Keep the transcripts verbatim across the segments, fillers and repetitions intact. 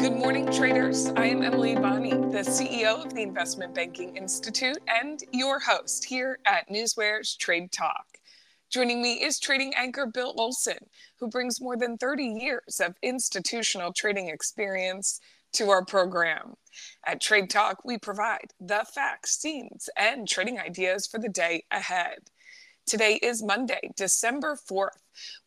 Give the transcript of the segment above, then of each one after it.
Good morning, traders. I am Emily Bonney, the C E O of the Investment Banking Institute and your host here at Newsware's Trade Talk. Joining me is trading anchor Bill Olson, who brings more than thirty years of institutional trading experience to our program. At Trade Talk, we provide the facts, scenes, and trading ideas for the day ahead. Today is Monday, December fourth.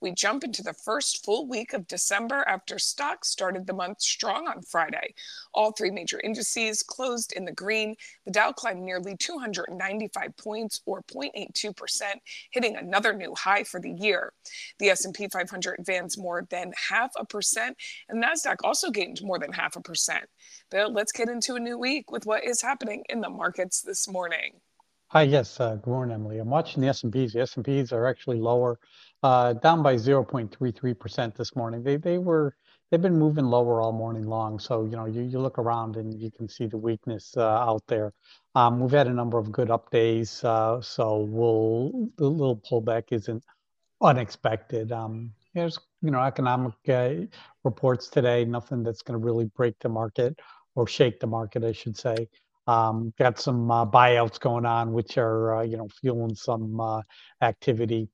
We jump into the first full week of December after stocks started the month strong on Friday. All three major indices closed in the green. The Dow climbed nearly two hundred ninety-five points or zero point eight two percent, hitting another new high for the year. The S and P five hundred advanced more than half a percent, and NASDAQ also gained more than half a percent. Bill, let's get into a new week with what is happening in the markets this morning. Hi, yes. Uh, good morning, Emily. I'm watching the S and Ps. The S and Ps are actually lower, uh, down by zero point three three percent this morning. They they were they've been moving lower all morning long. So you know you you look around and you can see the weakness uh, out there. Um, we've had a number of good up days, uh, so we'll the little pullback isn't unexpected. Um, there's you know economic uh, reports today. Nothing that's going to really break the market or shake the market, I should say. Um, got some uh, buyouts going on, which are, uh, you know, fueling some uh, activity.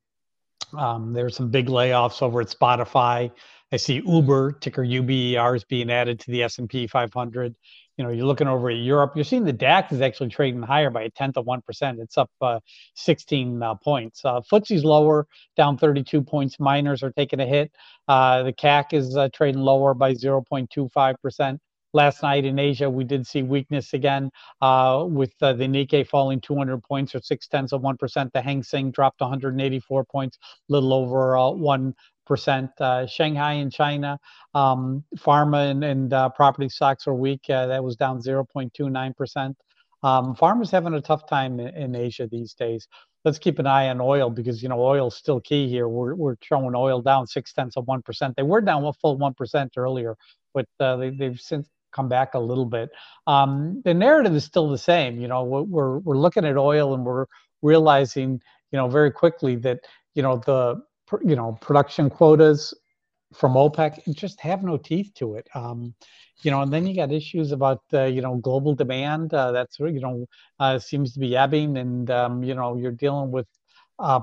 Um, there's some big layoffs over at Spotify. I see Uber, ticker U B E R, is being added to the S and P five hundred. You know, you're looking over at Europe. You're seeing the DAX is actually trading higher by a tenth of one percent. It's up uh, sixteen uh, points. Uh, F T S E's lower, down thirty-two points. Miners are taking a hit. Uh, the C A C is uh, trading lower by zero point two five percent. Last night in Asia, we did see weakness again uh, with uh, the Nikkei falling two hundred points or six tenths of one percent. The Hang Seng dropped one hundred eighty-four points, a little over uh, one percent. Uh, Shanghai in China, um, pharma and, and uh, property stocks are weak. Uh, that was down zero point two nine percent. Um, pharma's having a tough time in, in Asia these days. Let's keep an eye on oil because, you know, oil's still key here. We're, we're throwing oil down six tenths of one percent. They were down a full one percent earlier, but uh, they, they've since come back a little bit. Um, the narrative is still the same. You know, we're we're looking at oil and we're realizing, you know, very quickly that, you know, the, you know, production quotas from OPEC just have no teeth to it. Um, you know, and then you got issues about, uh, you know, global demand. Uh, that's, you know, uh, seems to be ebbing and, um, you know, you're dealing with uh,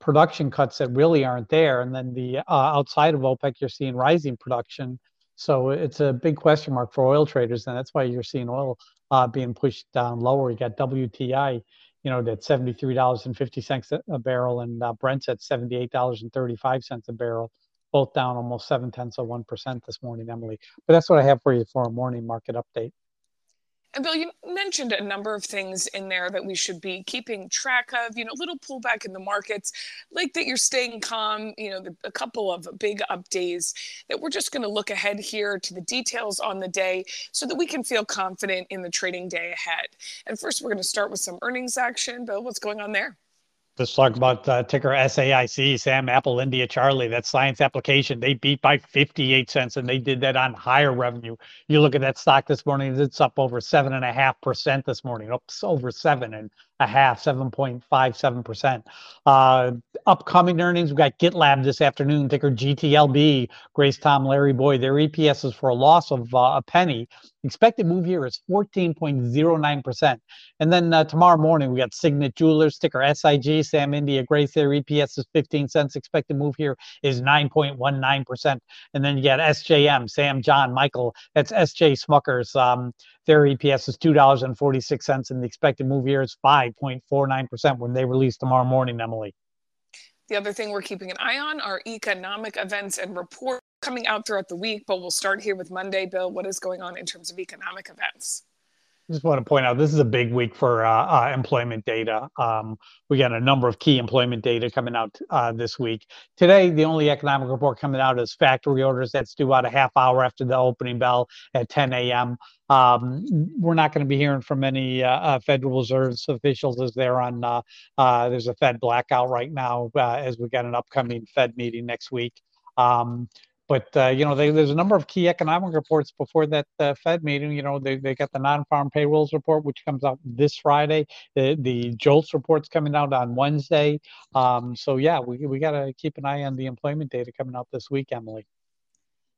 production cuts that really aren't there. And then the uh, outside of OPEC, you're seeing rising production. So it's a big question mark for oil traders, and that's why you're seeing oil uh, being pushed down lower. You got W T I, you know, at seventy-three dollars and fifty cents a barrel, and uh, Brent's at seventy-eight dollars and thirty-five cents a barrel, both down almost seven tenths of one percent this morning, Emily. But that's what I have for you for a morning market update. And Bill, you mentioned a number of things in there that we should be keeping track of, you know, little pullback in the markets, like that you're staying calm, you know, the, a couple of big up days that we're just going to look ahead here to the details on the day so that we can feel confident in the trading day ahead. And first, we're going to start with some earnings action. Bill, what's going on there? Let's talk about uh, ticker S A I C, Sam, Apple, India, Charlie. That's science application. They beat by fifty-eight cents, and they did that on higher revenue. You look at that stock this morning, it's up over seven point five percent this morning, up over seven point five percent, seven point five seven percent. Uh, upcoming earnings, we've got GitLab this afternoon, ticker G T L B, Grace, Tom, Larry, Boyd. Their E P S is for a loss of uh, a penny. Expected move here is fourteen point zero nine percent. And then uh, tomorrow morning, we got Signet Jewelers, ticker S I G, Sam, India, Grace. Their E P S is fifteen cents. Expected move here is nine point one nine percent. And then you got S J M, Sam, John, Michael. That's S J Smuckers. Um, their E P S is two dollars and forty-six cents. And the expected move here is five point four nine percent when they release tomorrow morning, Emily. The other thing we're keeping an eye on are economic events and reports coming out throughout the week, but we'll start here with Monday. Bill, what is going on in terms of economic events? I just want to point out this is a big week for uh, uh, employment data. Um, we got a number of key employment data coming out uh, this week. Today, the only economic report coming out is factory orders. That's due out a half hour after the opening bell at ten a m Um, we're not going to be hearing from any uh, uh, Federal Reserve officials as they're on. Uh, uh, there's a Fed blackout right now uh, as we got an upcoming Fed meeting next week. Um, But, uh, you know, they, there's a number of key economic reports before that uh, Fed meeting. You know, they, they got the non-farm payrolls report, which comes out this Friday. The, the JOLTS report's coming out on Wednesday. Um, so, yeah, we, we got to keep an eye on the employment data coming out this week, Emily.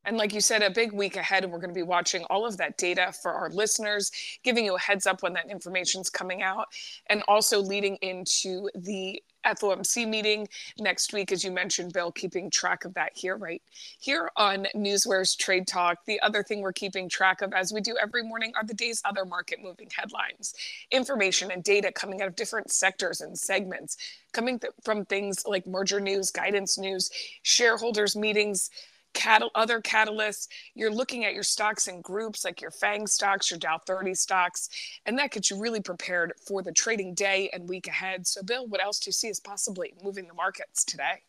And like you said, a big week ahead, and we're going to be watching all of that data for our listeners, giving you a heads up when that information's coming out, and also leading into the F O M C meeting next week, as you mentioned, Bill, keeping track of that here, right here on Newsware's Trade Talk. The other thing we're keeping track of, as we do every morning, are the day's other market-moving headlines, information and data coming out of different sectors and segments, coming th- from things like merger news, guidance news, shareholders meetings, Catal- other catalysts. You're looking at your stocks in groups like your FANG stocks, your Dow thirty stocks, and that gets you really prepared for the trading day and week ahead. So, Bill, what else do you see as possibly moving the markets today?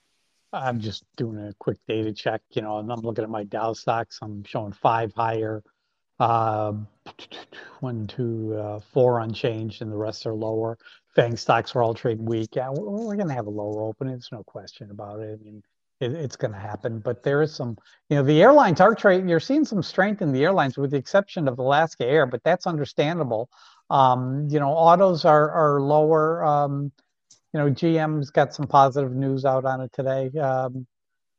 I'm just doing a quick data check, you know, and I'm looking at my Dow stocks. I'm showing five higher, uh, one, two, uh, four unchanged, and the rest are lower. FANG stocks are all trading weak. Yeah, we're going to have a lower opening. There's no question about it. I mean, it's going to happen, but there is some, you know, the airlines are trading. You're seeing some strength in the airlines, with the exception of Alaska Air, but that's understandable. Um, you know, autos are are lower. Um, you know, G M's got some positive news out on it today. Um,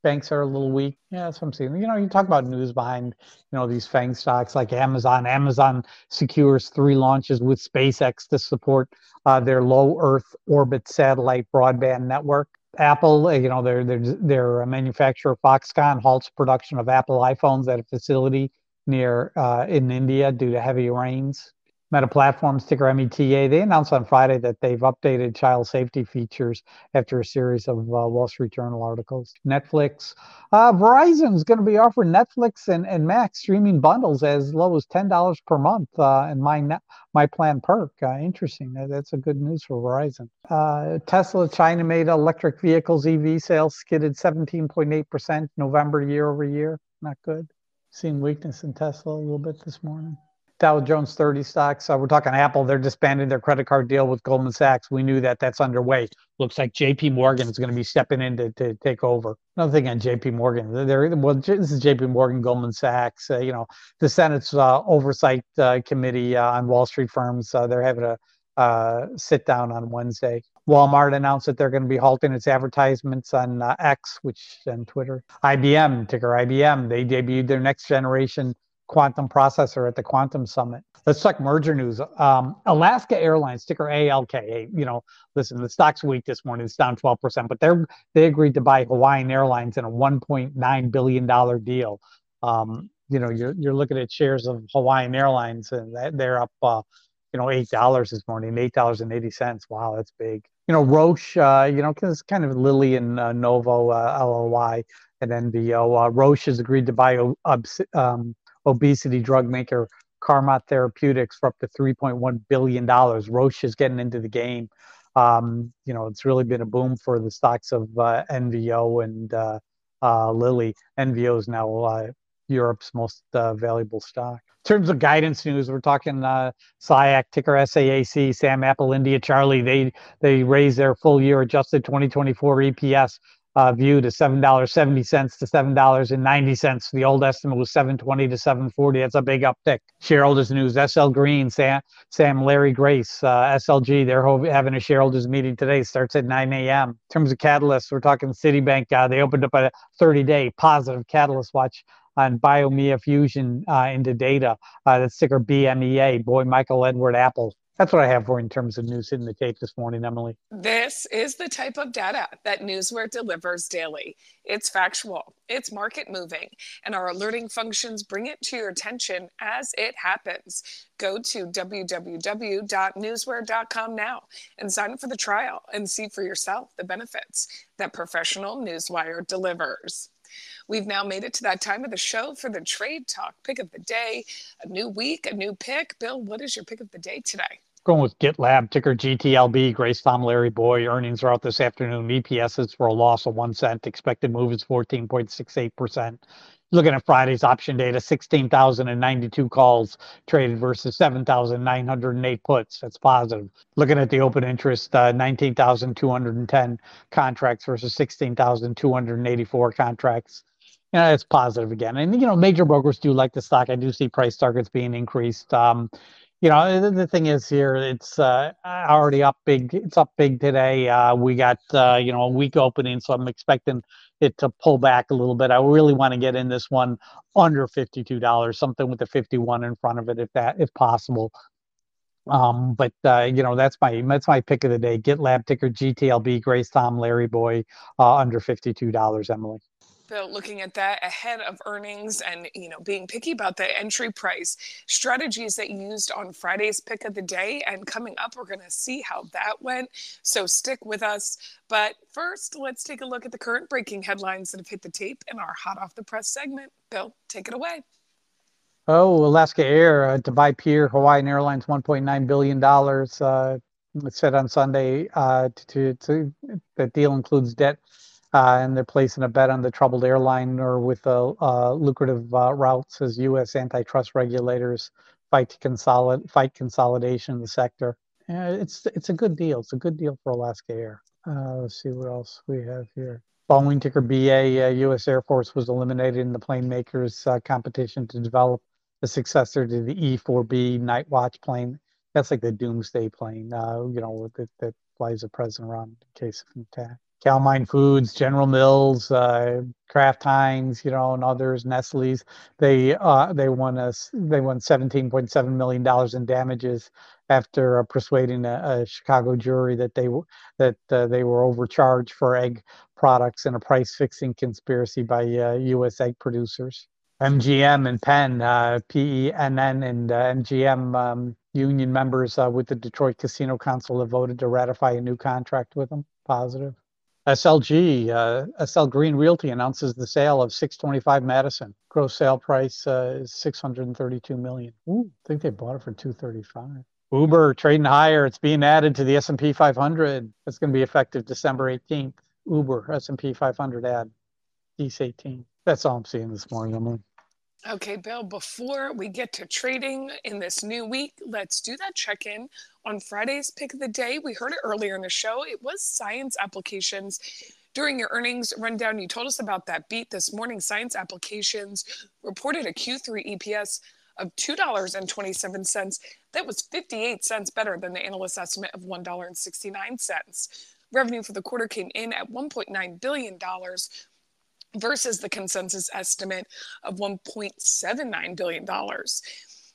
banks are a little weak. Yeah, that's what I'm seeing. You know, you talk about news behind, you know, these FANG stocks like Amazon. Amazon secures three launches with SpaceX to support uh, their low Earth orbit satellite broadband network. Apple, you know, their their their manufacturer Foxconn halts production of Apple iPhones at a facility near uh, in India due to heavy rains. Meta Platforms, ticker M E T A, they announced on Friday that they've updated child safety features after a series of uh, Wall Street Journal articles. Netflix, uh, Verizon is going to be offering Netflix and, and Max streaming bundles as low as ten dollars per month, uh, and my net, my plan perk. Uh, interesting. That, that's a good news for Verizon. Uh, Tesla, China made electric vehicles, E V sales skidded seventeen point eight percent November year over year. Not good. Seeing weakness in Tesla a little bit this morning. Dow Jones thirty stocks. Uh, we're talking Apple. They're disbanding their credit card deal with Goldman Sachs. We knew that. That's underway. Looks like J P. Morgan is going to be stepping in to, to take over. Another thing on J P. Morgan. They're, well, this is J P. Morgan, Goldman Sachs. Uh, you know, the Senate's uh, Oversight uh, Committee uh, on Wall Street firms. Uh, they're having a uh, sit down on Wednesday. Walmart announced that they're going to be halting its advertisements on uh, X, which and Twitter. I B M, ticker I B M. They debuted their next generation quantum processor at the Quantum Summit. Let's talk merger news. Um, Alaska Airlines, ticker A L K. Hey, you know, listen, the stock's weak this morning. It's down twelve percent, but they they agreed to buy Hawaiian Airlines in a one point nine billion dollars deal. Um, you know, you're you're looking at shares of Hawaiian Airlines, and that, they're up, uh, you know, eight dollars this morning, eight dollars and eighty cents. Wow, that's big. You know, Roche, uh, you know, because it's kind of Lilly and uh, Novo, uh, L O Y, and N V O. Uh, Roche has agreed to buy um, obesity drug maker Carmot Therapeutics for up to three point one billion dollars. Roche is getting into the game. Um, you know, it's really been a boom for the stocks of uh, N V O and uh, uh, Lilly. N V O is now uh, Europe's most uh, valuable stock. In terms of guidance news, we're talking uh, S A I C, ticker S A I C, Sam Apple, India, Charlie. They they raised their full year adjusted twenty twenty-four E P S Uh, view to seven dollars and seventy cents to seven dollars and ninety cents. The old estimate was seven twenty to seven forty. That's a big uptick. Shareholders news, S L Green, Sam, Sam Larry Grace, uh, S L G, they're ho- having a shareholders meeting today. Starts at nine a.m. In terms of catalysts, we're talking Citibank. Uh, they opened up a thirty-day positive catalyst watch on Biomea Fusion uh, into data. Uh, that's ticker B M E A, boy, Michael Edward Apple. That's what I have for in terms of news hitting the tape this morning, Emily. This is the type of data that Newsware delivers daily. It's factual, it's market moving, and our alerting functions bring it to your attention as it happens. Go to w w w dot newsware dot com now and sign up for the trial and see for yourself the benefits that professional Newswire delivers. We've now made it to that time of the show for the Trade Talk pick of the day. A new week, a new pick. Bill, what is your pick of the day today? Going with GitLab, ticker G T L B, Grace Tom Larry Boy. Earnings are out this afternoon. E P S is for a loss of one cent. Expected move is fourteen point six eight percent. Looking at Friday's option data, sixteen thousand ninety-two calls traded versus seven thousand nine hundred eight puts. That's positive. Looking at the open interest, uh, nineteen thousand two hundred ten contracts versus sixteen thousand two hundred eighty-four contracts. Yeah, it's positive again. And, you know, major brokers do like the stock. I do see price targets being increased. Um, you know, the, the thing is here, it's uh, already up big. It's up big today. Uh, we got, uh, you know, a weak opening, so I'm expecting it to pull back a little bit. I really want to get in this one under fifty-two dollars, something with a fifty-one in front of it, if that, if possible. Um, but, uh, you know, that's my, that's my pick of the day. GitLab ticker G T L B, Grace, Tom, Larry Boy, uh, under fifty-two dollars, Emily. Bill, looking at that ahead of earnings and, you know, being picky about the entry price, strategies that you used on Friday's pick of the day, and coming up, we're going to see how that went. So stick with us. But first, let's take a look at the current breaking headlines that have hit the tape in our Hot Off the Press segment. Bill, take it away. Oh, Alaska Air uh, to buy peer Hawaiian Airlines, one point nine billion dollars. Uh, it said on Sunday uh, to, to, to, that deal includes debt. Uh, and they're placing a bet on the troubled airline or with uh, uh, lucrative uh, routes as U S antitrust regulators fight to consolidate, fight consolidation in the sector. Yeah, it's it's a good deal. It's a good deal for Alaska Air. Uh, let's see what else we have here. Boeing ticker B A, uh, U S Air Force was eliminated in the plane makers' uh, competition to develop the successor to the E four B Night Watch plane. That's like the doomsday plane, uh, you know, that, that flies the president around in case of an attack. Calmine Foods, General Mills, uh, Kraft Heinz, you know, and others, Nestle's, they uh, they won us they won seventeen point seven million dollars in damages after uh, persuading a, a Chicago jury that they that uh, they were overcharged for egg products in a price fixing conspiracy by uh, U S egg producers. M G M and Penn, uh, P E N N and uh, M G M um, union members uh, with the Detroit Casino Council have voted to ratify a new contract with them. Positive. S L G, uh, S L Green Realty announces the sale of six twenty-five Madison. Gross sale price uh, is six hundred thirty-two million dollars. Ooh, I think they bought it for two hundred thirty-five dollars. Uber trading higher. It's being added to the S and P five hundred. It's going to be effective December eighteenth. Uber, S and P five hundred ad, D S eighteen. That's all I'm seeing this morning, Emily. Okay, Bill, before we get to trading in this new week, let's do that check-in on Friday's pick of the day. We heard it earlier in the show. It was science applications. During your earnings rundown, you told us about that beat this morning. Science applications reported a Q three E P S of two dollars and twenty-seven cents. That was fifty-eight cents better than the analyst estimate of one dollar and sixty-nine cents. Revenue for the quarter came in at one point nine billion dollars. Versus the consensus estimate of one point seven nine billion dollars.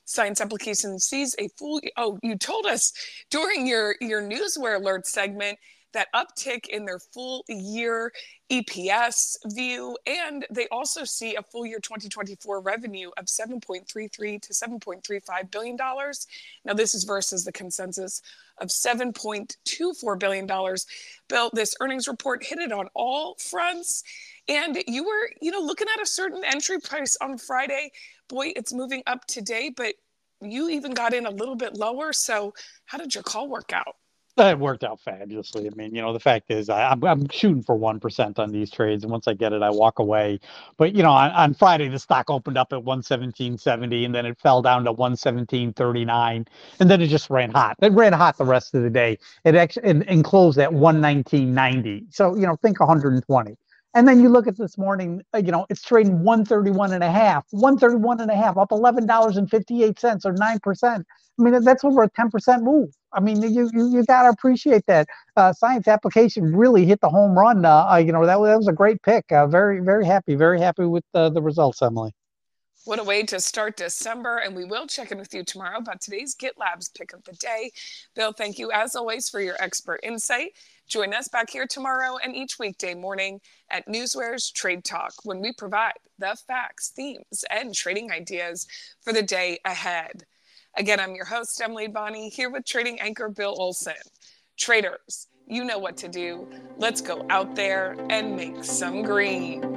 Science application sees a full, oh, you told us during your, your Newsware alert segment that uptick in their full year E P S view, and they also see a full year twenty twenty-four revenue of seven point three three to seven point three five billion dollars. Now this is versus the consensus of seven point two four billion dollars. Bill, this earnings report hit it on all fronts. And you were, you know, looking at a certain entry price on Friday. Boy, it's moving up today, but you even got in a little bit lower. So how did your call work out? It worked out fabulously. I mean, you know, the fact is I, I'm, I'm shooting for one percent on these trades. And once I get it, I walk away. But, you know, on, on Friday, the stock opened up at one seventeen seventy, and then it fell down to one seventeen thirty-nine. And then it just ran hot. It ran hot the rest of the day. It actually and, and closed at one nineteen ninety. So, you know, think one hundred twenty. And then you look at this morning, you know, it's trading one thirty-one and a half, one thirty-one and a half, up eleven dollars and fifty-eight cents or nine percent. I mean, that's over a ten percent move. I mean, you you, you got to appreciate that. Uh, science application really hit the home run. Uh, uh, you know, that, that was a great pick. Uh, very, very happy, very happy with uh, the results, Emily. What a way to start December, and we will check in with you tomorrow about today's GitLab's pick of the day. Bill, thank you, as always, for your expert insight. Join us back here tomorrow and each weekday morning at Newsware's Trade Talk, when we provide the facts, themes, and trading ideas for the day ahead. Again, I'm your host, Emily Bonney, here with trading anchor Bill Olson. Traders, you know what to do. Let's go out there and make some green.